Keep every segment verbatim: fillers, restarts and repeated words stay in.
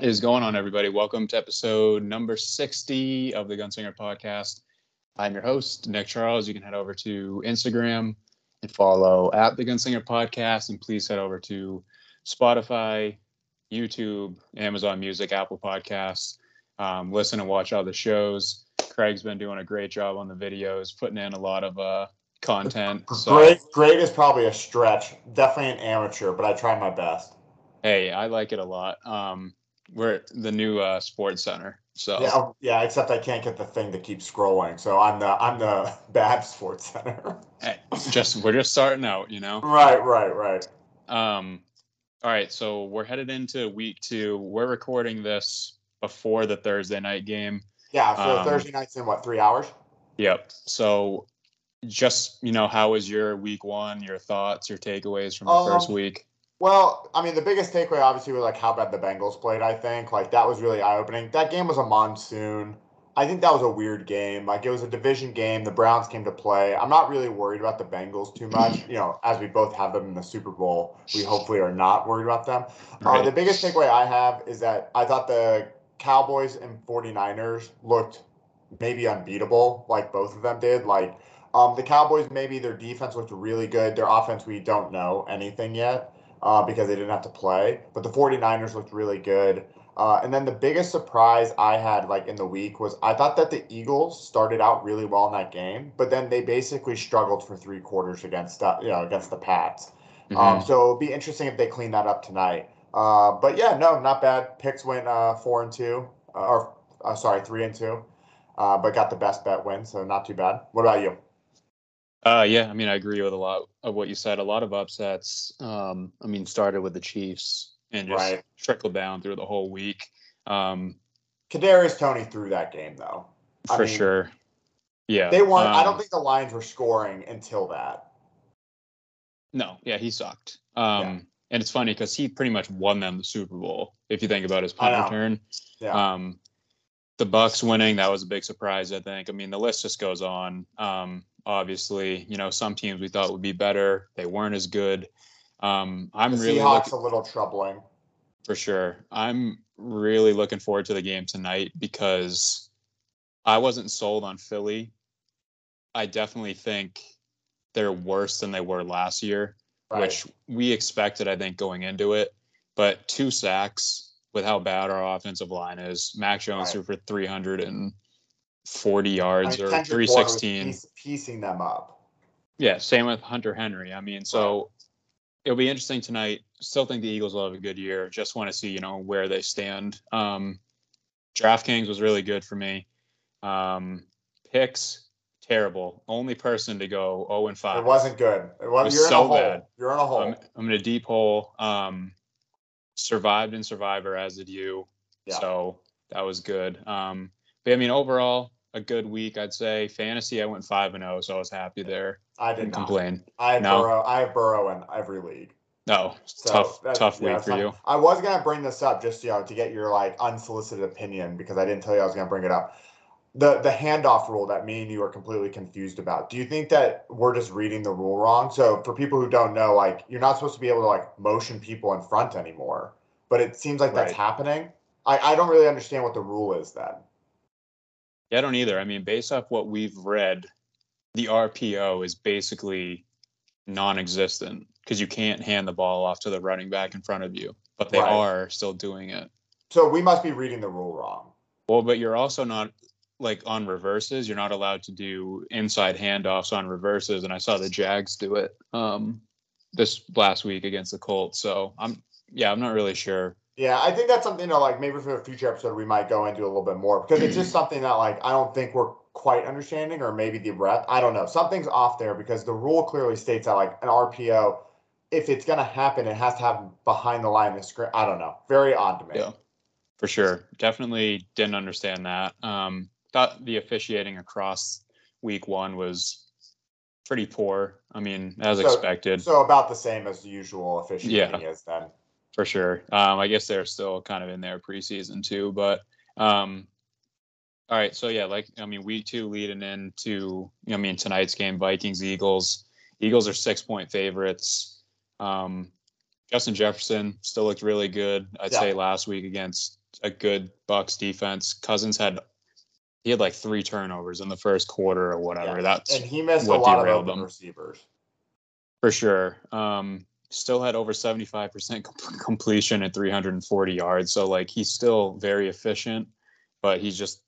What is going on, everybody? Welcome to episode number sixty of the Gunslinger Podcast. I'm your host, Nick Charles. You can head over to Instagram and follow at the Gunslinger Podcast. And please head over to Spotify, YouTube, Amazon Music, Apple Podcasts. Um, listen and watch all the shows. Craig's been doing a great job on the videos, putting in a lot of uh, content. So. Great, great is probably a stretch. Definitely an amateur, but I try my best. Hey, I like it a lot. Um, we're at the new uh, sports center, so yeah, yeah. Except I can't get the thing to keep scrolling, so I'm the I'm the bad sports center. Hey, just we're just starting out, you know. Right, right, right. Um, all right. So we're headed into week two. We're recording this before the Thursday night game. Yeah. So um, Thursday night's in what, three hours? Yep. So just you know, how was your week one? Your thoughts, your takeaways from the um, first week? Well, I mean, the biggest takeaway, obviously, was, like, how bad the Bengals played, I think. Like, that was really eye-opening. That game was a monsoon. I think that was a weird game. Like, it was a division game. The Browns came to play. I'm not really worried about the Bengals too much, you know, as we both have them in the Super Bowl. We hopefully are not worried about them. Right. Uh, the biggest takeaway I have is that I thought the Cowboys and 49ers looked maybe unbeatable, like both of them did. Like, um, the Cowboys, maybe their defense looked really good. Their offense, we don't know anything yet. Uh, because they didn't have to play. But the 49ers looked really good. Uh, and then the biggest surprise I had, like, in the week was I thought that the Eagles started out really well in that game, but then they basically struggled for three quarters against, uh, you know, against the Pats. Mm-hmm. Um, so it'll be interesting if they clean that up tonight. Uh, but, yeah, no, not bad. Picks went uh, four and two, uh, or uh, sorry, three and two, uh, but got the best bet win, so not too bad. What about you? Uh, yeah, I mean, I agree with a lot of what you said. A lot of upsets, um, I mean, started with the Chiefs and just right. trickled down through the whole week. Um, Kadarius Toney threw that game, though. I for mean, sure. Yeah. They won. Um, I don't think the Lions were scoring until that. No, yeah, he sucked. Um, yeah. And it's funny because he pretty much won them the Super Bowl, if you think about his punt return. Yeah. Um, the Bucs winning, that was a big surprise, I think. I mean, the list just goes on. Um, Obviously, you know, some teams we thought would be better. They weren't as good. Um, I'm the really Seahawks looking, a little troubling. For sure. I'm really looking forward to the game tonight because I wasn't sold on Philly. I definitely think they're worse than they were last year, right. which we expected, I think, going into it. But two sacks with how bad our offensive line is. Mac Jones right. threw for three hundred and forty yards, I mean, or three sixteen piece, piecing them up. Yeah, same with Hunter Henry. I mean, so it'll be interesting tonight. Still think the Eagles will have a good year. Just want to see, you know, where they stand. Um, DraftKings was really good for me. Um, picks, terrible. Only person to go zero and five. It wasn't good. It was, it was you're so in a hole. bad. You're in a hole. I'm, I'm in a deep hole. Um, survived in Survivor, as did you. Yeah. So that was good. Um, But, I mean, overall, a good week, I'd say. Fantasy, I went five and oh, so I was happy there. I didn't complain. I have, no. Burrow, I have Burrow in every league. No, so tough, tough yeah, week for not, you. I was going to bring this up just, you know, to get your, like, unsolicited opinion because I didn't tell you I was going to bring it up. The the handoff rule that me and you are completely confused about. Do you think that we're just reading the rule wrong? So, for people who don't know, like, you're not supposed to be able to, like, motion people in front anymore. But it seems like right. that's happening. I, I don't really understand what the rule is then. Yeah, I don't either. I mean, based off what we've read, the R P O is basically non-existent because you can't hand the ball off to the running back in front of you, but they right. are still doing it. So we must be reading the rule wrong. Well, but you're also not, like, on reverses. You're not allowed to do inside handoffs on reverses, and I saw the Jags do it um, this last week against the Colts. So, I'm yeah, I'm not really sure. Yeah, I think that's something, you know, like, maybe for a future episode we might go into a little bit more because it's just something that, like, I don't think we're quite understanding, or maybe the ref, I don't know. Something's off there because the rule clearly states that, like, an R P O, if it's going to happen, it has to happen behind the line of the script. I don't know. Very odd to me. Yeah, for sure. Definitely didn't understand that. Um, thought the officiating across week one was pretty poor. I mean, as so, expected. So about the same as the usual officiating yeah. is then. For sure. Um, I guess they're still kind of in their preseason too, but um, all right. So yeah, like, I mean, week two leading into, you know, I mean, tonight's game, Vikings, Eagles, Eagles are six point favorites. Um, Justin Jefferson still looked really good. I'd yeah. say last week against a good Bucs defense. Cousins had he had like three turnovers in the first quarter or whatever. Yeah. That's and he missed a lot of open receivers. For sure. Um, still had over seventy-five percent comp- completion at three hundred forty yards. So like he's still very efficient, but he's just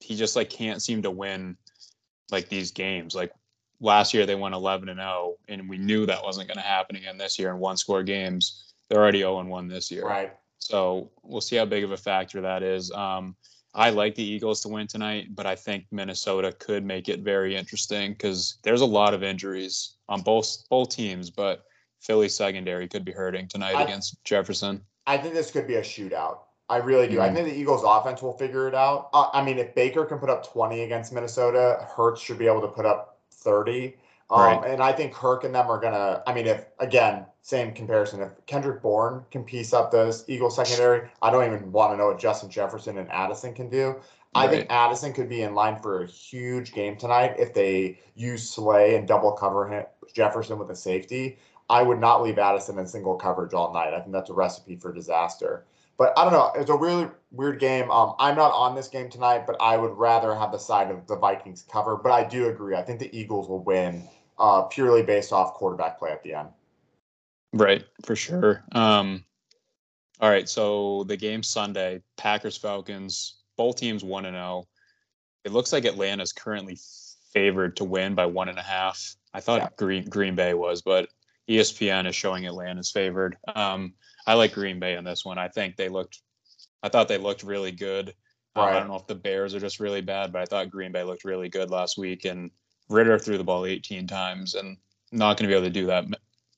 he just like can't seem to win like these games. Like last year they went eleven and oh, and we knew that wasn't going to happen again this year in one score games. They're already oh and one this year. Right. So we'll see how big of a factor that is. Um, I like the Eagles to win tonight, but I think Minnesota could make it very interesting because there's a lot of injuries on both both teams, but Philly secondary could be hurting tonight I, against Jefferson. I think this could be a shootout. I really do. Mm-hmm. I think the Eagles offense will figure it out. Uh, I mean, if Baker can put up twenty against Minnesota, Hurts should be able to put up thirty. Um, right. And I think Kirk and them are going to, I mean, if, again, same comparison, if Kendrick Bourne can piece up those Eagles secondary, I don't even want to know what Justin Jefferson and Addison can do. Right. I think Addison could be in line for a huge game tonight if they use Slay and double cover him, Jefferson with a safety. I would not leave Addison in single coverage all night. I think that's a recipe for disaster. But I don't know. It's a really weird game. Um, I'm not on this game tonight, but I would rather have the side of the Vikings cover. But I do agree. I think the Eagles will win uh, purely based off quarterback play at the end. Right, for sure. Um, all right, so the game Sunday, Packers-Falcons, both teams one and oh. It looks like Atlanta's currently favored to win by one and a half. I thought yeah. Green, Green Bay was, but E S P N is showing Atlanta's favored. Um, I like Green Bay in this one. I think they looked, I thought they looked really good. Right. Um, I don't know if the Bears are just really bad, but I thought Green Bay looked really good last week. And Ridder threw the ball eighteen times, and not going to be able to do that,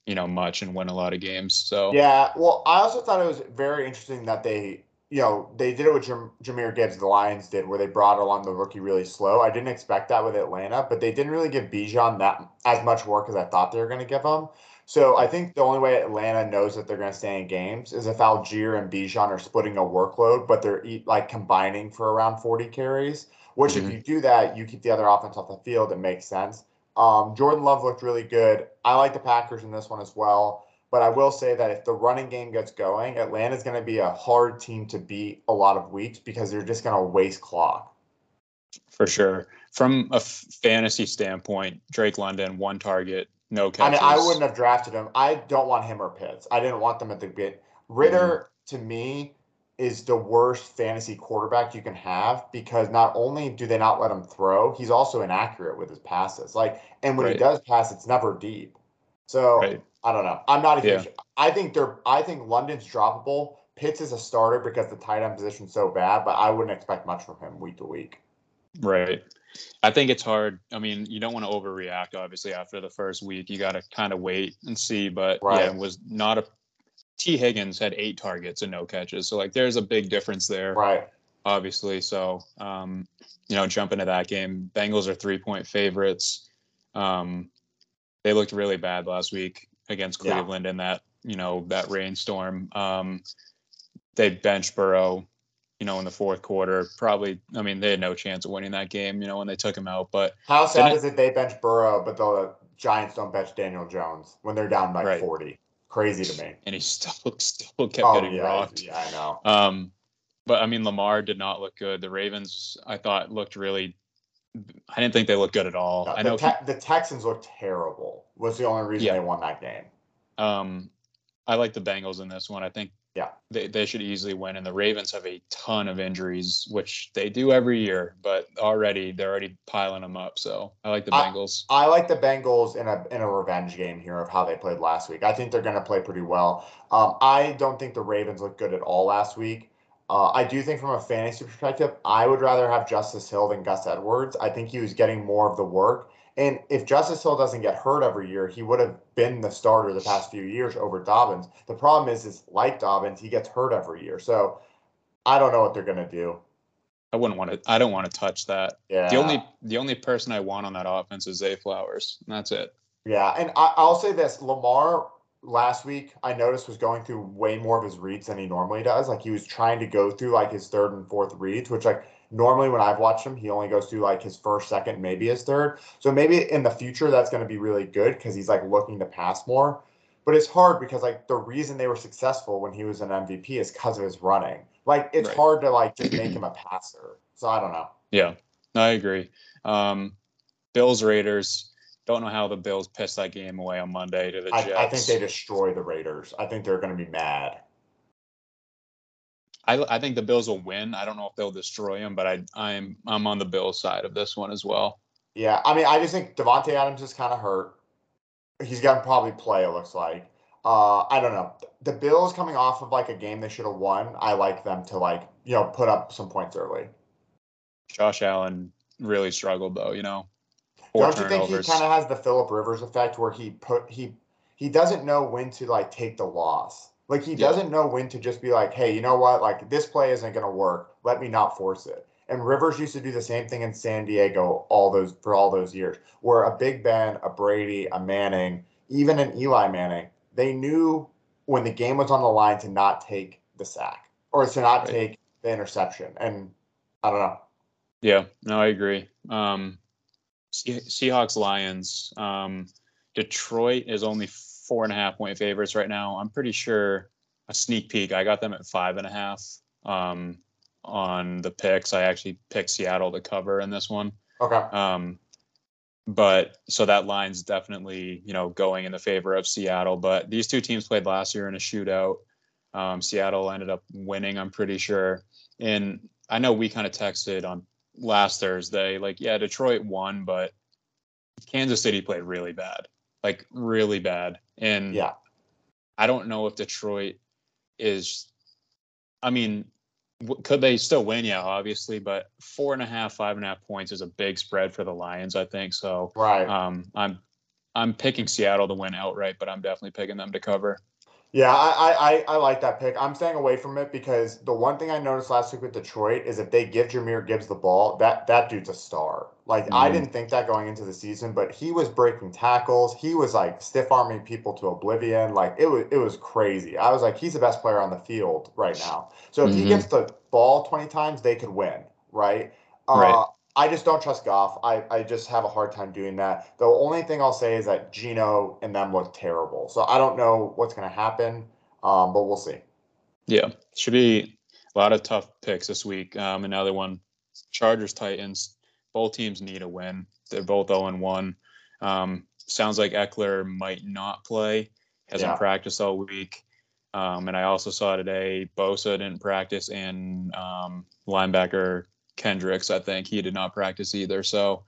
you know, much and win a lot of games. So yeah. Well, I also thought it was very interesting that they, you know, they did it with Jam- Jahmyr Gibbs, the Lions did, where they brought along the rookie really slow. I didn't expect that with Atlanta, but they didn't really give Bijan that as much work as I thought they were going to give him. So I think the only way Atlanta knows that they're going to stay in games is if Algier and Bijan are splitting a workload, but they're like combining for around forty carries, which mm-hmm. if you do that, you keep the other offense off the field. It makes sense. Um, Jordan Love looked really good. I like the Packers in this one as well. But I will say that if the running game gets going, Atlanta's going to be a hard team to beat a lot of weeks because they're just going to waste clock. For sure. From a f- fantasy standpoint, Drake London, one target. No catches. I mean, I wouldn't have drafted him. I don't want him or Pitts. I didn't want them at the bit. Ridder, mm-hmm. to me, is the worst fantasy quarterback you can have because not only do they not let him throw, he's also inaccurate with his passes. Like, and when right. he does pass, it's never deep. So right. I don't know. I'm not a huge. Yeah. I think they're. I think London's droppable. Pitts is a starter because the tight end position's so bad, but I wouldn't expect much from him week to week. Right. I think it's hard. I mean, you don't want to overreact, obviously, after the first week. You got to kind of wait and see. But, right. yeah, it was not a – T. Higgins had eight targets and no catches. So, like, there's a big difference there. Right. Obviously. So, um, you know, jump into that game. Bengals are three-point favorites. Um, they looked really bad last week against Cleveland yeah. in that, you know, that rainstorm. Um, they benched Burrow. You know, in the fourth quarter, probably, I mean, they had no chance of winning that game, you know, when they took him out. But how sad is it they bench Burrow, but the Giants don't bench Daniel Jones when they're down by right. forty? Crazy to me. And he still, still kept oh, getting yeah, rocked. Yeah, I know. Um, but, I mean, Lamar did not look good. The Ravens, I thought, looked really – I didn't think they looked good at all. No, I the, know te- the Texans looked terrible. Was the only reason yeah. they won that game. Um, I like the Bengals in this one. I think. Yeah, they they should easily win. And the Ravens have a ton of injuries, which they do every year. But already they're already piling them up. So I like the Bengals. I, I like the Bengals in a in a revenge game here of how they played last week. I think they're going to play pretty well. Um, I don't think the Ravens looked good at all last week. Uh, I do think from a fantasy perspective, I would rather have Justice Hill than Gus Edwards. I think he was getting more of the work. And if Justice Hill doesn't get hurt every year, he would have been the starter the past few years over Dobbins. The problem is, is like Dobbins, he gets hurt every year. So I don't know what they're going to do. I wouldn't want to. I don't want to touch that. Yeah. The only the only person I want on that offense is Zay Flowers. And that's it. Yeah. And I, I'll say this. Lamar last week I noticed was going through way more of his reads than he normally does. Like he was trying to go through like his third and fourth reads, which like. Normally when I've watched him, he only goes through like his first, second, maybe his third. So maybe in the future that's going to be really good because he's like looking to pass more. But it's hard because like the reason they were successful when he was an M V P is because of his running. Like, it's right. hard to, like, just make him a passer. So, I don't know. Yeah, I agree. Um, Bills, Raiders. Don't know how the Bills pissed that game away on Monday to the Jets. I, I think they destroy the Raiders. I think they're going to be mad. I, I think the Bills will win. I don't know if they'll destroy them, but I, I'm I'm on the Bills side of this one as well. Yeah, I mean, I just think Devontae Adams is kind of hurt. He's going to probably play, it looks like. Uh, I don't know. The Bills coming off of, like, a game they should have won, I like them to, like, you know, put up some points early. Josh Allen really struggled, though, you know. Don't you think he kind of has the Philip Rivers effect where he put he he doesn't know when to, like, take the loss. Like, he doesn't yeah. know when to just be like, hey, you know what? Like, this play isn't going to work. Let me not force it. And Rivers used to do the same thing in San Diego all those for all those years, where a Big Ben, a Brady, a Manning, even an Eli Manning, they knew when the game was on the line to not take the sack or to not right. take the interception. And I don't know. Yeah, no, I agree. Um, Seahawks, Lions. Um, Detroit is only four and a half point favorites right now. I'm pretty sure a sneak peek. I got them at five and a half um, on the picks. I actually picked Seattle to cover in this one. Okay. Um, but so that line's definitely, you know, going in the favor of Seattle. But these two teams played last year in a shootout. Um, Seattle ended up winning, I'm pretty sure. And I know we kind of texted on last Thursday, like, yeah, Detroit won, but Kansas City played really bad, like really bad. And yeah, I don't know if Detroit is, I mean, w- could they still win? Yeah, obviously, but four and a half, five and a half points is a big spread for the Lions, I think. So right. um, I'm, I'm picking Seattle to win outright, but I'm definitely picking them to cover. Yeah, I, I I like that pick. I'm staying away from it because the one thing I noticed last week with Detroit is if they give Jahmyr Gibbs the ball, that, that dude's a star. Like, mm-hmm. I didn't think that going into the season, but he was breaking tackles. He was, like, stiff-arming people to oblivion. Like, it was, it was crazy. I was like, he's the best player on the field right now. So if mm-hmm. he gets the ball twenty times, they could win, right? Right. Uh, I just don't trust Goff. I, I just have a hard time doing that. The only thing I'll say is that Geno and them look terrible. So I don't know what's going to happen, um, but we'll see. Yeah, should be a lot of tough picks this week. Um, another one, Chargers, Titans. Both teams need a win. They're both oh and one. Um, sounds like Eckler might not play. Hasn't yeah. practiced all week. Um, and I also saw today Bosa didn't practice and um, linebacker Kendricks, I think he did not practice either. So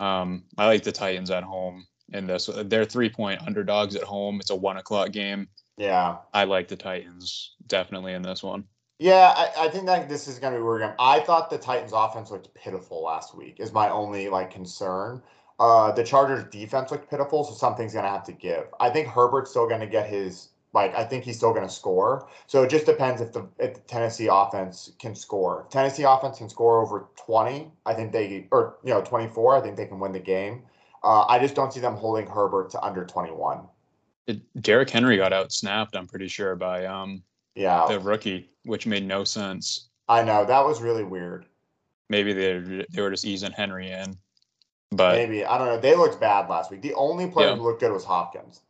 um, I like the Titans at home in this. They're three-point underdogs at home. It's a one o'clock game. Yeah, I like the Titans definitely in this one. Yeah, I, I think that this is going to be weird. I thought the Titans' offense looked pitiful last week. Is my only, like, concern. Uh, the Chargers' defense looked pitiful, so something's going to have to give. I think Herbert's still going to get his. Like, I think he's still going to score. So it just depends if the if the Tennessee offense can score. If Tennessee offense can score over twenty, I think they – or, you know, twenty-four, I think they can win the game. Uh, I just don't see them holding Herbert to under twenty-one. It, Derrick Henry got out-snapped, I'm pretty sure, by um yeah. the rookie, which made no sense. I know. That was really weird. Maybe they, they were just easing Henry in. But maybe. I don't know. They looked bad last week. The only player yeah. who looked good was Hopkins.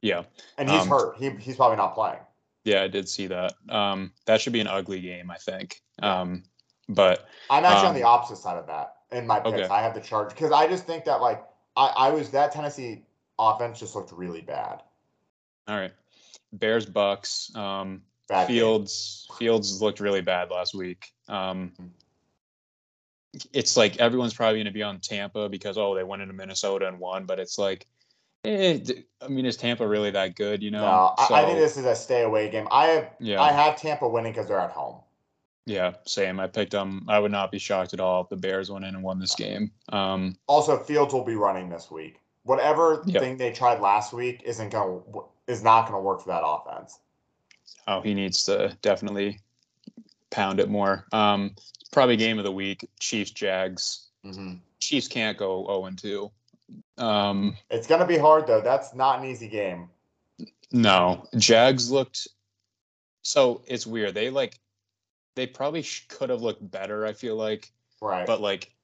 Yeah. And he's um, hurt. He he's probably not playing. Yeah, I did see that. Um, that should be an ugly game, I think. Um, but I'm actually um, on the opposite side of that in my picks. Okay. I have the Chargers because I just think that, like, I, I was that Tennessee offense just looked really bad. All right. Bears, Bucks. Um, Fields game. Fields looked really bad last week. Um, mm-hmm. It's like everyone's probably going to be on Tampa because, oh, they went into Minnesota and won, but it's like, Eh, I mean, is Tampa really that good? You know, no, I, so, I think this is a stay away game. I have, yeah. I have Tampa winning because they're at home. Yeah, same. I picked them. I would not be shocked at all if the Bears went in and won this game. Um, also, Fields will be running this week. Whatever yep. thing they tried last week isn't going is not going to work for that offense. Oh, he needs to definitely pound it more. Um, probably game of the week: Chiefs Jags. Mm-hmm. Chiefs can't go oh and two. Um, it's going to be hard, though. That's not an easy game. No. Jags looked – so it's weird. They, like – they probably sh- could have looked better, I feel like. Right. But, like,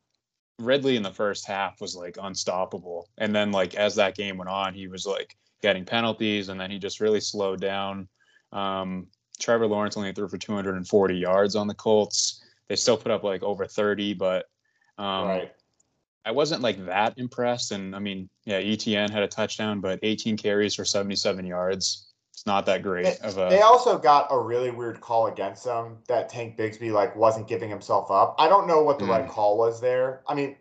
Ridley in the first half was, like, unstoppable. And then, like, as that game went on, he was, like, getting penalties, and then he just really slowed down. Um, Trevor Lawrence only threw for two hundred forty yards on the Colts. They still put up like over thirty, but um, right. I wasn't like that impressed. And I mean, yeah, E T N had a touchdown, but eighteen carries for seventy-seven yards. It's not that great. They, of a, they also got a really weird call against them that Tank Bigsby like wasn't giving himself up. I don't know what the mm. right call was there. I mean,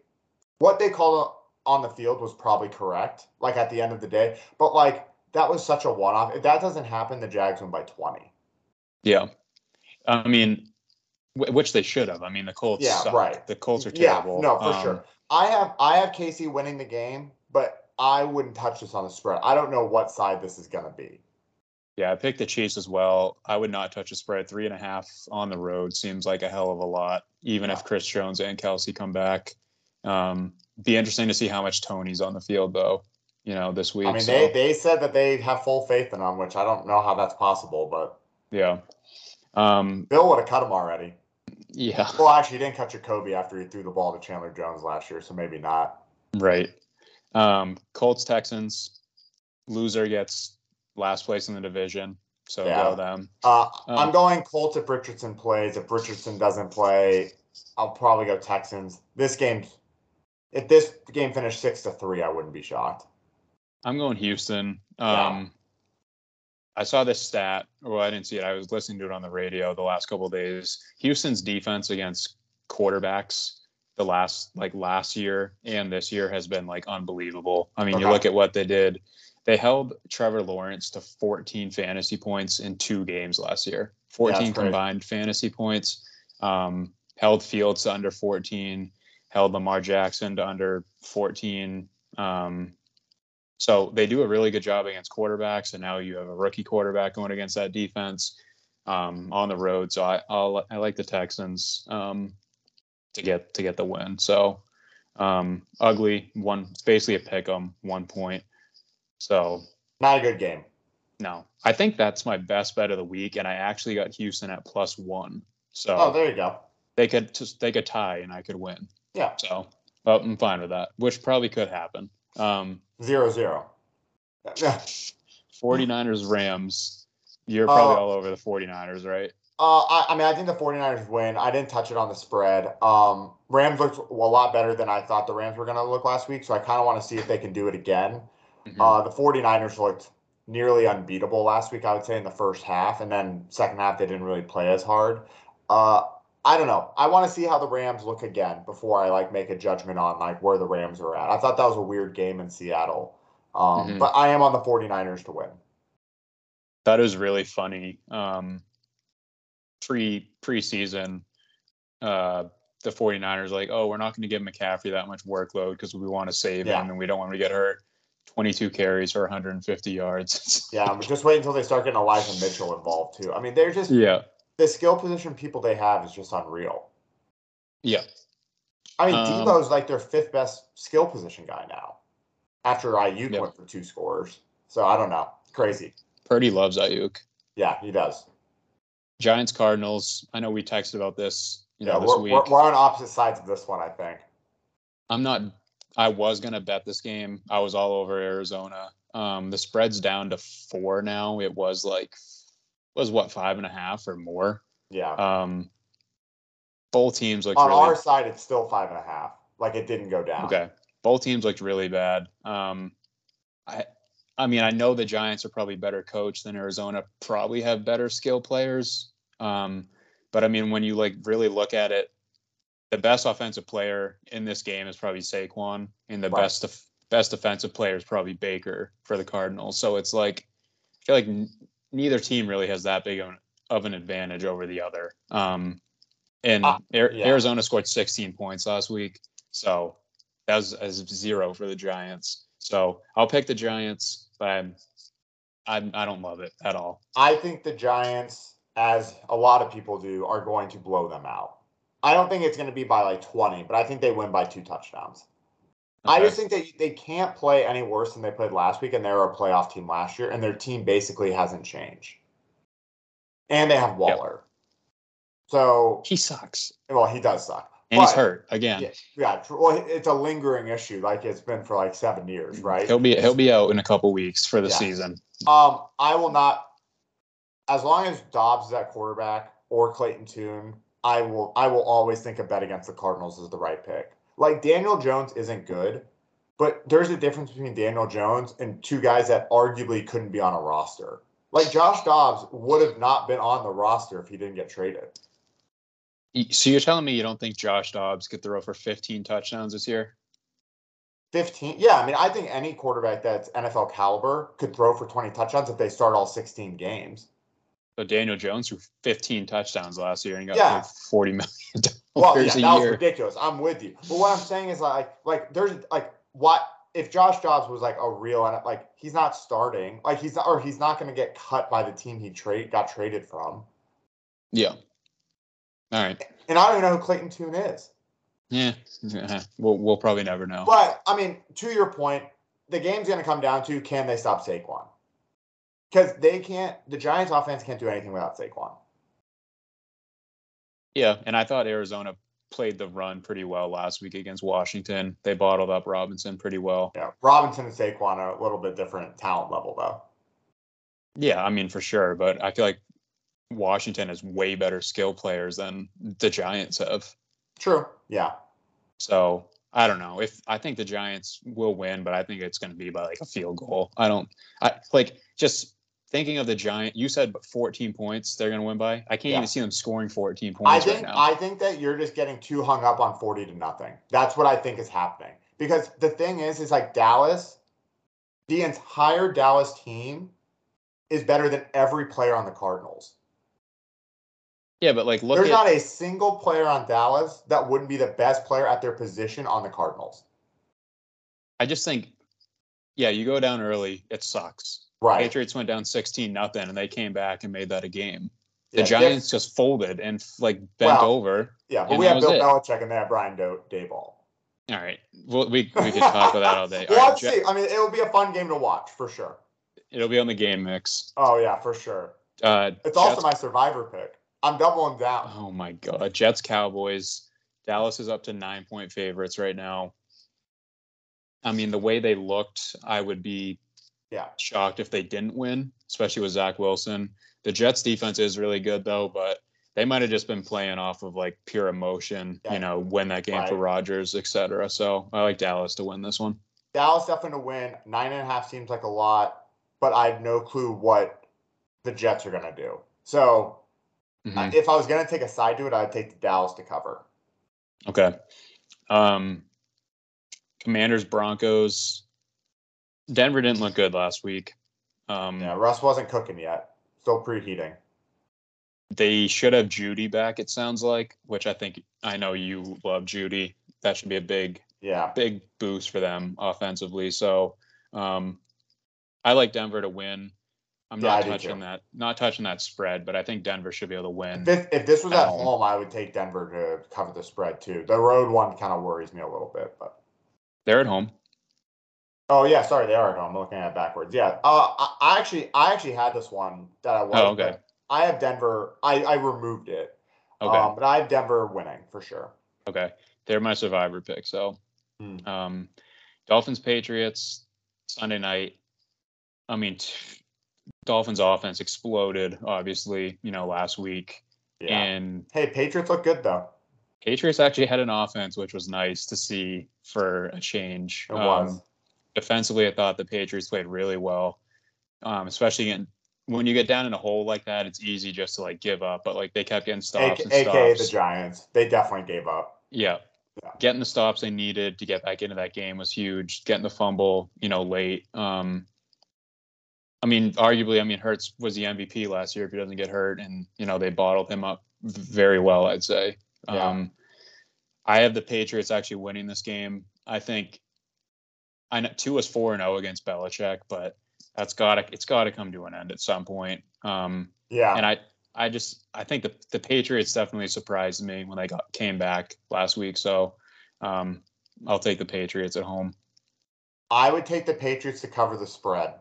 what they called on the field was probably correct, like at the end of the day. But like that was such a one-off. If that doesn't happen, the Jags win by twenty. Yeah, I mean, w- which they should have. I mean, the Colts. Yeah, suck. Right. The Colts are terrible. Yeah, no, for um, sure. I have I have K C winning the game, but I wouldn't touch this on the spread. I don't know what side this is going to be. Yeah, I picked the Chiefs as well. I would not touch a spread. Three and a half on the road seems like a hell of a lot, even yeah. if Chris Jones and Kelsey come back. Um, be interesting to see how much Tony's on the field, though, you know, this week. I mean, so. they, they said that they have full faith in him, which I don't know how that's possible, but. Yeah. Um, Bill would have cut him already. Yeah. Well, actually, he didn't cut Jacoby after he threw the ball to Chandler Jones last year, so maybe not. Right. Um, Colts, Texans, loser gets last place in the division, so yeah. go them. Uh, um, I'm going Colts if Richardson plays. If Richardson doesn't play, I'll probably go Texans. This game, if this game finished six to three, I wouldn't be shocked. I'm going Houston. Um, yeah. I saw this stat. Well, I didn't see it. I was listening to it on the radio the last couple of days. Houston's defense against quarterbacks the last like last year and this year has been like unbelievable. I mean, okay. you look at what they did. They held Trevor Lawrence to fourteen fantasy points in two games last year. fourteen yeah, combined crazy. fantasy points. Um, held Fields to under fourteen. Held Lamar Jackson to under fourteen. Um, so they do a really good job against quarterbacks, and now you have a rookie quarterback going against that defense um, on the road. So I I'll, I like the Texans um, to get to get the win. So um, ugly one. It's basically a pick 'em one point. So not a good game. No, I think that's my best bet of the week, and I actually got Houston at plus one. So oh, there you go. They could just they could tie, and I could win. Yeah. So well, I'm fine with that, which probably could happen. Um, zero zero. forty-niners Rams. You're probably uh, all over the forty-niners, right? Uh, I, I mean, I think the forty-niners win. I didn't touch it on the spread. Um, Rams looked a lot better than I thought the Rams were going to look last week, so I kind of want to see if they can do it again. Mm-hmm. Uh, the forty-niners looked nearly unbeatable last week, I would say, in the first half. And then second half, they didn't really play as hard. Uh, I don't know. I want to see how the Rams look again before I, like, make a judgment on, like, where the Rams are at. I thought that was a weird game in Seattle. Um, mm-hmm. But I am on the forty-niners to win. That is really funny. Um, pre, pre-season, uh, the forty-niners like, oh, we're not going to give McCaffrey that much workload because we want to save yeah. him and we don't want him to get hurt. twenty-two carries for one hundred fifty yards. yeah, I'm just waiting until they start getting Elijah Mitchell involved, too. I mean, they're just yeah. – the skill position people they have is just unreal. Yeah. I mean, um, Debo's like their fifth best skill position guy now after Aiyuk yeah. went for two scores. So, I don't know. Crazy. Purdy loves Aiyuk. Yeah, he does. Giants, Cardinals. I know we texted about this, you yeah, know, this we're, week. We're, we're on opposite sides of this one, I think. I'm not – I was going to bet this game. I was all over Arizona. Um, the spread's down to four now. It was like, was what, five and a half or more? Yeah. Um, both teams looked On really, our side, it's still five and a half. Like, it didn't go down. Okay. Both teams looked really bad. Um, I I mean, I know the Giants are probably better coached than Arizona, probably have better skill players. Um, but, I mean, when you, like, really look at it, the best offensive player in this game is probably Saquon, and the right. best def- best defensive player is probably Baker for the Cardinals. So it's like, I feel like n- neither team really has that big of an, of an advantage over the other. Um, and uh, Air- yeah. Arizona scored sixteen points last week, so that was, that was zero for the Giants. So I'll pick the Giants, but I'm, I'm I don't love it at all. I think the Giants, as a lot of people do, are going to blow them out. I don't think it's going to be by like twenty, but I think they win by two touchdowns. Okay. I just think that they, they can't play any worse than they played last week, and they were a playoff team last year, and their team basically hasn't changed. And they have Waller. Yep. So he sucks. Well, he does suck. And but, he's hurt again. Yeah, yeah. Well, it's a lingering issue, like it's been for like seven years, right? He'll be he'll be out in a couple weeks for the yeah. season. Um, I will not as long as Dobbs is at quarterback or Clayton Tune, I will I will always think a bet against the Cardinals is the right pick. Like, Daniel Jones isn't good, but there's a difference between Daniel Jones and two guys that arguably couldn't be on a roster. Like, Josh Dobbs would have not been on the roster if he didn't get traded. So you're telling me you don't think Josh Dobbs could throw for fifteen touchdowns this year? fifteen? Yeah, I mean, I think any quarterback that's N F L caliber could throw for twenty touchdowns if they start all sixteen games. So Daniel Jones threw fifteen touchdowns last year and got yeah. like forty million dollars well, yeah, a year. Well, that was ridiculous. I'm with you. But what I'm saying is, like, like there's, like, what if Josh Dobbs was, like, a real, like, he's not starting. Like, he's not, or he's not going to get cut by the team he trade got traded from. Yeah. All right. And I don't even know who Clayton Tune is. Yeah. We'll, we'll probably never know. But, I mean, to your point, the game's going to come down to, can they stop Saquon? Because they can't, the Giants offense can't do anything without Saquon. Yeah, and I thought Arizona played the run pretty well last week against Washington. They bottled up Robinson pretty well. Yeah, Robinson and Saquon are a little bit different talent level, though. Yeah, I mean, for sure. But I feel like Washington has way better skill players than the Giants have. True, yeah. So, I don't know. If I think the Giants will win, but I think it's going to be by, like, a field goal. I don't, I like, just... Thinking of the Giants, you said fourteen points they're going to win by. I can't yeah. even see them scoring fourteen points I think, right now. I think that you're just getting too hung up on forty to nothing. That's what I think is happening. Because the thing is, is like Dallas, the entire Dallas team is better than every player on the Cardinals. Yeah, but like look There's at, not a single player on Dallas that wouldn't be the best player at their position on the Cardinals. I just think, yeah, you go down early, it sucks. Right. Patriots went down sixteen nothing, and they came back and made that a game. The yeah, Giants yeah. just folded and, like, bent well, over. Yeah, but we have Bill it. Belichick and they have Brian Do- Daboll. All right. Well, we we could talk about that all day. All well, right, let's J- see. I mean, it'll be a fun game to watch, for sure. It'll be on the game mix. Oh, yeah, for sure. Uh, it's Jets- also my survivor pick. I'm doubling down. Oh, my God. Jets-Cowboys. Dallas is up to nine-point favorites right now. I mean, the way they looked, I would be... Yeah, shocked if they didn't win, especially with Zach Wilson. The Jets defense is really good, though, but they might have just been playing off of, like, pure emotion, yeah. you know, win that game right. for Rodgers, et cetera. So I like Dallas to win this one. Dallas definitely to win. Nine and a half seems like a lot, but I have no clue what the Jets are going to do. So mm-hmm. uh, if I was going to take a side to it, I'd take the Dallas to cover. Okay. Um, Commanders, Broncos. Denver didn't look good last week. Um, yeah, Russ wasn't cooking yet. Still preheating. They should have Judy back, it sounds like, which I think I know you love Judy. That should be a big, yeah. big boost for them offensively. So um, I like Denver to win. I'm yeah, not I touching that, not touching that spread, but I think Denver should be able to win. If this, if this was at um, home, I would take Denver to cover the spread too. The road one kind of worries me a little bit, but they're at home. Oh, yeah, sorry, they are at home. I'm looking at it backwards. Yeah, uh, I, I actually I actually had this one that I wanted. Oh, okay. I have Denver. I, I removed it. Okay. Um, but I have Denver winning for sure. Okay. They're my survivor pick, so. Mm. Um, Dolphins-Patriots, Sunday night. I mean, t- Dolphins offense exploded, obviously, you know, last week. Yeah. And hey, Patriots look good, though. Patriots actually had an offense, which was nice to see for a change. It um, was. Defensively, I thought the Patriots played really well, um, especially in, when you get down in a hole like that, it's easy just to, like, give up. But, like, they kept getting stops a- and stops. A K A the Giants. They definitely gave up. Yeah. yeah. Getting the stops they needed to get back into that game was huge. Getting the fumble, you know, late. Um, I mean, arguably, I mean, Hurts was the M V P last year if he doesn't get hurt. And, you know, they bottled him up very well, I'd say. Yeah. Um, I have the Patriots actually winning this game. I think... I know Tua was four and zero against Belichick, but that's got to it's got to come to an end at some point. Um, yeah, and I, I just I think the the Patriots definitely surprised me when they got came back last week. So um, I'll take the Patriots at home. I would take the Patriots to cover the spread.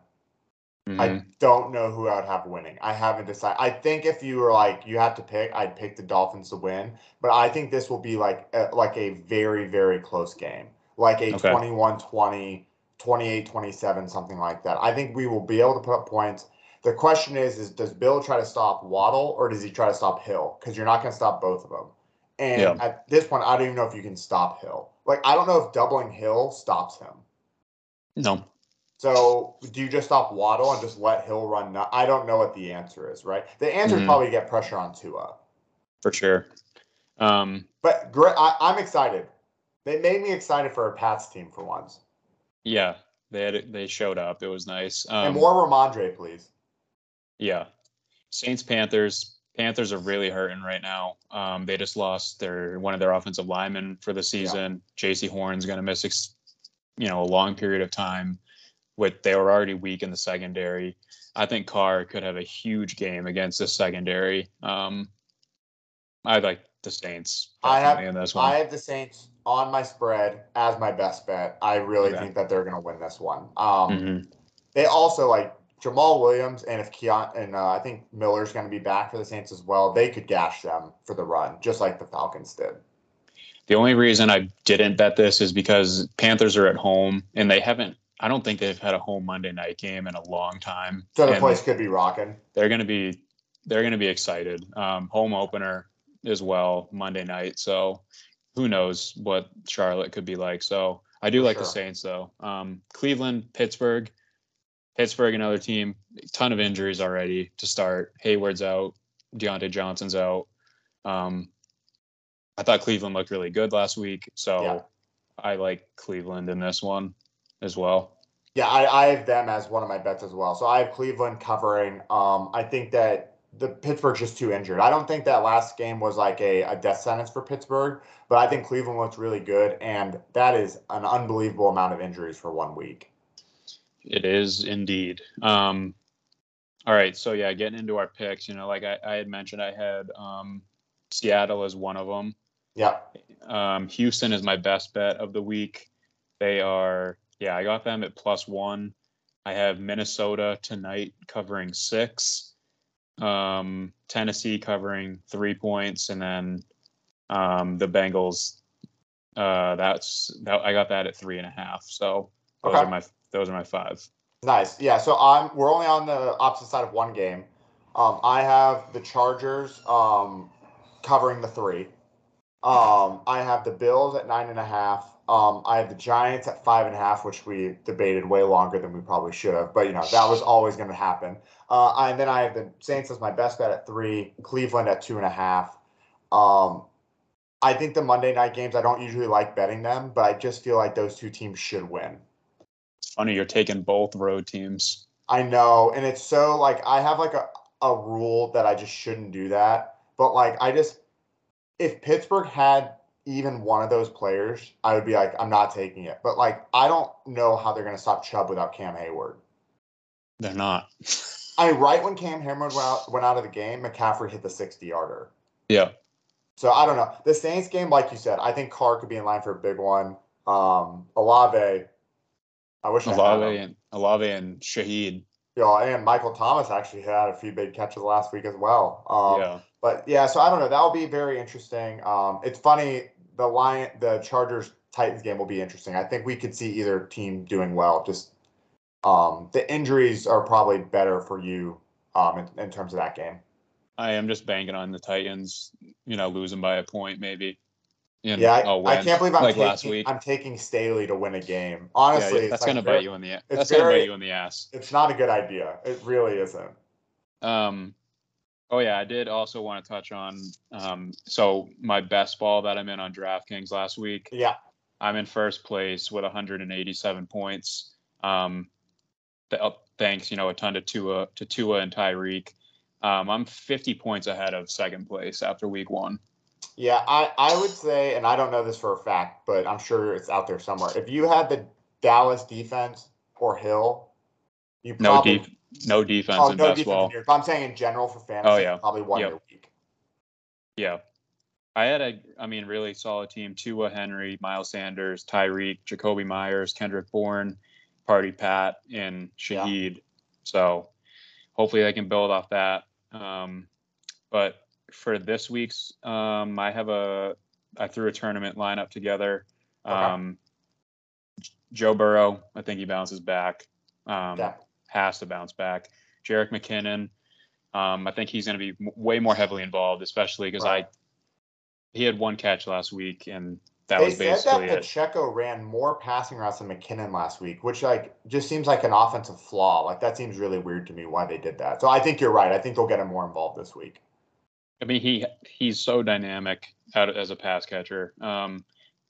Mm-hmm. I don't know who I'd have winning. I haven't decided. I think if you were like you have to pick, I'd pick the Dolphins to win. But I think this will be like a, like a very very close game. Like a okay. twenty-one twenty, twenty-eight twenty-seven, something like that. I think we will be able to put up points. The question is, is does Bill try to stop Waddle or does he try to stop Hill? Because you're not going to stop both of them. And yeah. at this point, I don't even know if you can stop Hill. Like, I don't know if doubling Hill stops him. No. So do you just stop Waddle and just let Hill run? N- I don't know what the answer is, right? The answer mm-hmm. is probably to get pressure on Tua. For sure. Um, but great, I, I'm excited. They made me excited for a Pats team for once. Yeah, they had, they showed up. It was nice. Um, and more Ramondre, please. Yeah. Saints, Panthers. Panthers are really hurting right now. Um, they just lost their one of their offensive linemen for the season. Yeah. J C Horn's going to miss, ex, you know, a long period of time. With they were already weak in the secondary. I think Carr could have a huge game against this secondary. Um, I like the Saints. I have in this one. I have the Saints on my spread as my best bet. I really okay. think that they're going to win this one. Um, mm-hmm. They also like Jamal Williams, and if Keon and uh, I think Miller's going to be back for the Saints as well. They could gash them for the run, just like the Falcons did. The only reason I didn't bet this is because Panthers are at home, and they haven't. I don't think they've had a home Monday night game in a long time. So the and place could be rocking. They're going to be. They're going to be excited. Um, home opener. As well Monday night, so who knows what Charlotte could be like. So I do like sure. the Saints though. Um, Cleveland, Pittsburgh, Pittsburgh, another team. Ton of injuries already to start. Hayward's out, Deontay Johnson's out. Um, I thought Cleveland looked really good last week, so yeah. I like Cleveland in this one as well. Yeah, I, I have them as one of my bets as well. So I have Cleveland covering. Um, I think that. The Pittsburgh's just too injured. I don't think that last game was like a, a death sentence for Pittsburgh, but I think Cleveland looks really good, and that is an unbelievable amount of injuries for one week. It is indeed. Um, all right, so yeah, getting into our picks, you know, like I, I had mentioned, I had um, Seattle as one of them. Yeah. Um, Houston is my best bet of the week. They are, yeah, I got them at plus one. I have Minnesota tonight covering six. Um, Tennessee covering three points, and then um, the Bengals. Uh, that's that, I got that at three and a half. So those okay. are my those are my five. Nice, yeah. So I'm we're only on the opposite side of one game. Um, I have the Chargers um, covering the three. Um, I have the Bills at nine and a half. Um, I have the Giants at five and a half, which we debated way longer than we probably should have. But, you know, that was always going to happen. Uh, and then I have the Saints as my best bet at three, Cleveland at two and a half. Um, I think the Monday night games, I don't usually like betting them, but I just feel like those two teams should win. It's funny. You're taking both road teams. I know. And it's so like I have like a, a rule that I just shouldn't do that. But like I just if Pittsburgh had even one of those players, I would be like, I'm not taking it. But, like, I don't know how they're going to stop Chubb without Cam Hayward. They're not. I mean, right when Cam Hayward went out, went out of the game, McCaffrey hit the sixty-yarder. Yeah. So, I don't know. The Saints game, like you said, I think Carr could be in line for a big one. Um, Olave, I wish Olave I had him. And, Olave and Shaheed. Yeah, and Michael Thomas actually had a few big catches last week as well. Um, yeah. But, yeah, so I don't know. That will be very interesting. Um, it's funny. The Lion, the Chargers-Titans game will be interesting. I think we could see either team doing well. Just um, the injuries are probably better for you um, in, in terms of that game. I am just banking on the Titans, you know, losing by a point maybe. And yeah, I, I can't believe I'm, like taking, last week. I'm taking Staley to win a game. Honestly, yeah, yeah, that's like going to bite you in the that's going to bite you in the ass. It's not a good idea. It really isn't. Um. Oh, yeah, I did also want to touch on, um, so my best ball that I'm in on DraftKings last week. Yeah. I'm in first place with one hundred eighty-seven points. Um, the, uh, thanks, you know, a ton to Tua, to Tua and Tyreek. Um, I'm fifty points ahead of second place after week one. Yeah, I, I would say, and I don't know this for a fact, but I'm sure it's out there somewhere. If you had the Dallas defense or Hill, you probably... No deep. No defense oh, in no basketball. Defense in but I'm saying in general for fantasy, oh, yeah. probably one yep. year week. Yeah. I had a, I mean, really solid team. Tua, Henry, Miles Sanders, Tyreek, Jacoby Myers, Kendrick Bourne, Party Pat, and Shaheed. Yeah. So hopefully I can build off that. Um, but for this week's, um, I have a, I threw a tournament lineup together. Um, okay. Joe Burrow, I think he bounces back. Um, yeah. Has to bounce back. Jerick McKinnon. Um, I think he's going to be m- way more heavily involved, especially because right. I he had one catch last week, and that they was basically it. They said that Pacheco ran more passing routes than McKinnon last week, which like just seems like an offensive flaw. Like that seems really weird to me why they did that. So I think you're right. I think they'll get him more involved this week. I mean, he he's so dynamic out as a pass catcher. Um,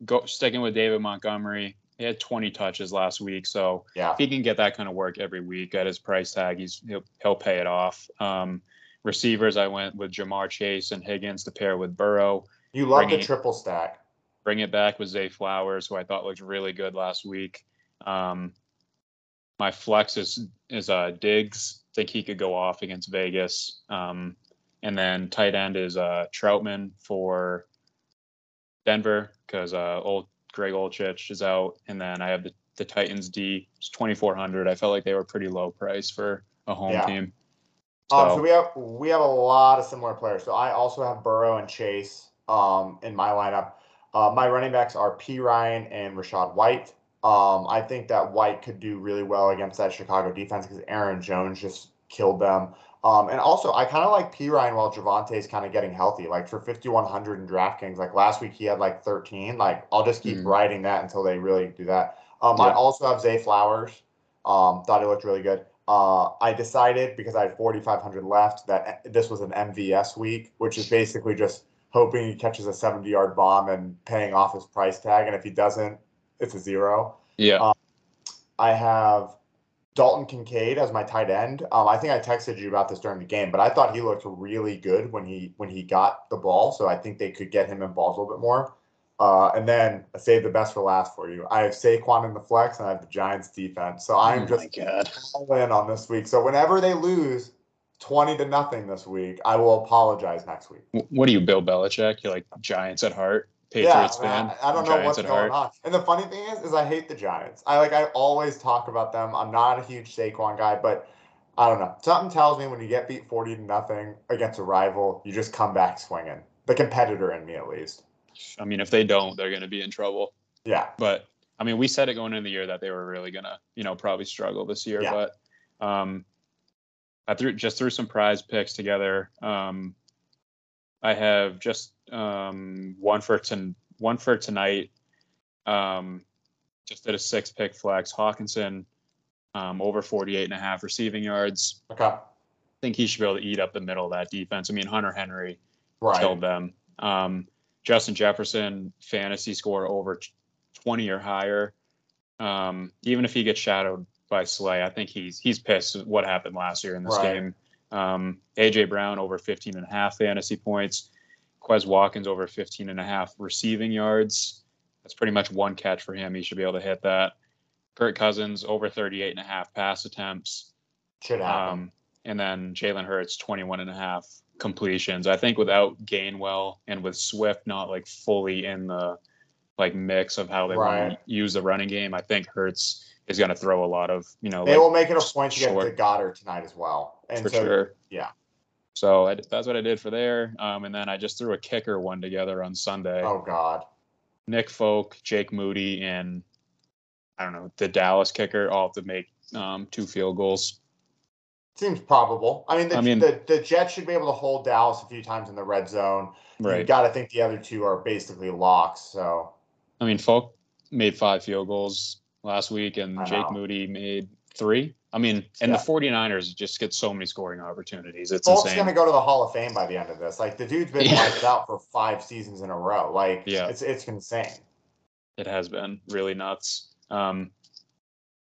go sticking with David Montgomery. He had twenty touches last week, so yeah. if he can get that kind of work every week at his price tag, he's he'll, he'll pay it off. Um, receivers, I went with Ja'Marr Chase and Higgins to pair with Burrow. You love bring the it, triple stack. Bring it back with Zay Flowers, who I thought looked really good last week. Um, my flex is is uh, Diggs. I think he could go off against Vegas. Um, and then tight end is uh, Troutman for Denver because uh, old. Greg Olchich is out, and then I have the, the Titans D. It's twenty-four hundred. I felt like they were pretty low price for a home yeah. team. So. Um, so we have we have a lot of similar players. So I also have Burrow and Chase um, in my lineup. Uh, my running backs are P. Ryan and Rachaad White. Um, I think that White could do really well against that Chicago defense because Aaron Jones just killed them. Um, and also, I kind of like P. Ryan while Javante's kind of getting healthy. Like, for fifty-one hundred in DraftKings, like, last week he had, like, thirteen. Like, I'll just keep mm-hmm. riding that until they really do that. Um, yeah. I also have Zay Flowers. Um, thought he looked really good. Uh, I decided, because I had forty-five hundred left, that this was an M V S week, which is basically just hoping he catches a seventy-yard bomb and paying off his price tag. And if he doesn't, it's a zero. Yeah. Um, I have... Dalton Kincaid as my tight end. Um, I think I texted you about this during the game, but I thought he looked really good when he when he got the ball. So I think they could get him involved a little bit more. Uh, and then I save the best for last for you. I have Saquon in the flex, and I have the Giants defense. So I'm oh just all in on this week. So whenever they lose twenty to nothing this week, I will apologize next week. What are you, Bill Belichick? You're like Giants at heart. Patriots yeah, fan. I, I don't know Giants what's going on. And the funny thing is, is I hate the Giants. I like I always talk about them. I'm not a huge Saquon guy, but I don't know. Something tells me when you get beat forty to nothing against a rival, you just come back swinging. The competitor in me, at least. I mean, if they don't, they're going to be in trouble. Yeah. But I mean, we said it going into the year that they were really going to, you know, probably struggle this year. Yeah. But um, I threw just threw some prize picks together. Um, I have just. Um, one for ton- one for tonight. Um, just did a six pick flex. Hawkinson um, over forty-eight and a half receiving yards. Okay. I think he should be able to eat up the middle of that defense. I mean, Hunter Henry right. killed them. Um, Justin Jefferson fantasy score over twenty or higher. Um, even if he gets shadowed by Slay, I think he's he's pissed at what happened last year in this right. game. Um, A J Brown over fifteen and a half fantasy points. Quez Watkins over fifteen and a half receiving yards. That's pretty much one catch for him. He should be able to hit that. Kirk Cousins over thirty-eight and a half pass attempts. Should happen. Um, and then Jalen Hurts, twenty-one and a half completions. I think without Gainwell and with Swift not like fully in the like mix of how they right. want to use the running game, I think Hurts is going to throw a lot of, you know, they like, will make it a point to get to Goddard tonight as well. And for so, sure. Yeah. So I, that's what I did for there. Um, and then I just threw a kicker one together on Sunday. Oh, God. Nick Folk, Jake Moody, and I don't know, the Dallas kicker all have to make um, two field goals. Seems probable. I mean, the, I mean the, the Jets should be able to hold Dallas a few times in the red zone. Right. You've got to think the other two are basically locks. So, I mean, Folk made five field goals last week, and I Jake know. Moody made three. I mean, and yeah. the 49ers just get so many scoring opportunities. It's Folk's insane. Going to go to the Hall of Fame by the end of this. Like, the dude's been yeah. wiped out for five seasons in a row. Like, yeah. it's it's insane. It has been really nuts. Um,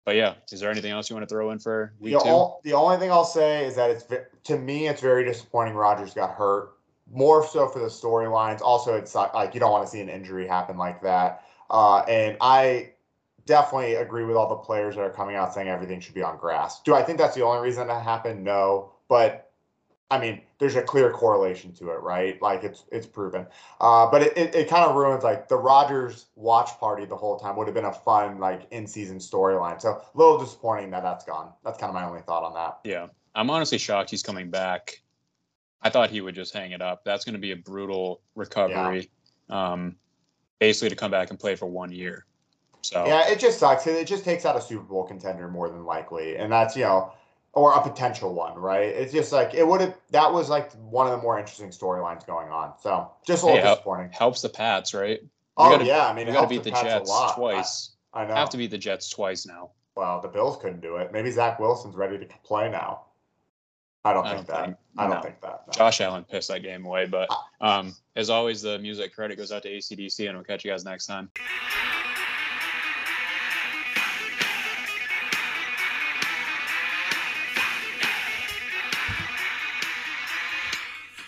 but, yeah, is there anything else you want to throw in for week the two? All, the only thing I'll say is that, it's to me, it's very disappointing Rodgers got hurt. More so for the storylines. Also, it's like you don't want to see an injury happen like that. Uh, and I... definitely agree with all the players that are coming out saying everything should be on grass. Do I think that's the only reason that happened? No, but I mean, there's a clear correlation to it, right? Like it's it's proven. Uh, but it it, it kind of ruins like the Rodgers watch party the whole time would have been a fun like in season storyline. So a little disappointing that that's gone. That's kind of my only thought on that. Yeah, I'm honestly shocked he's coming back. I thought he would just hang it up. That's going to be a brutal recovery, yeah. um, basically to come back and play for one year. So. Yeah, it just sucks. It just takes out a Super Bowl contender more than likely. And that's, you know, or a potential one, right? It's just like it would have. That was like one of the more interesting storylines going on. So just a little hey, disappointing. Helps the Pats, right? We oh gotta, yeah, I mean, we got to beat the, the Jets twice. I, I know. Have to beat the Jets twice now. Well, the Bills couldn't do it. Maybe Zach Wilson's ready to play now. I don't, I don't think that. Think, I don't no. think that. No. Josh Allen pissed that game away. But um, as always, the music credit goes out to A C D C, and we'll catch you guys next time.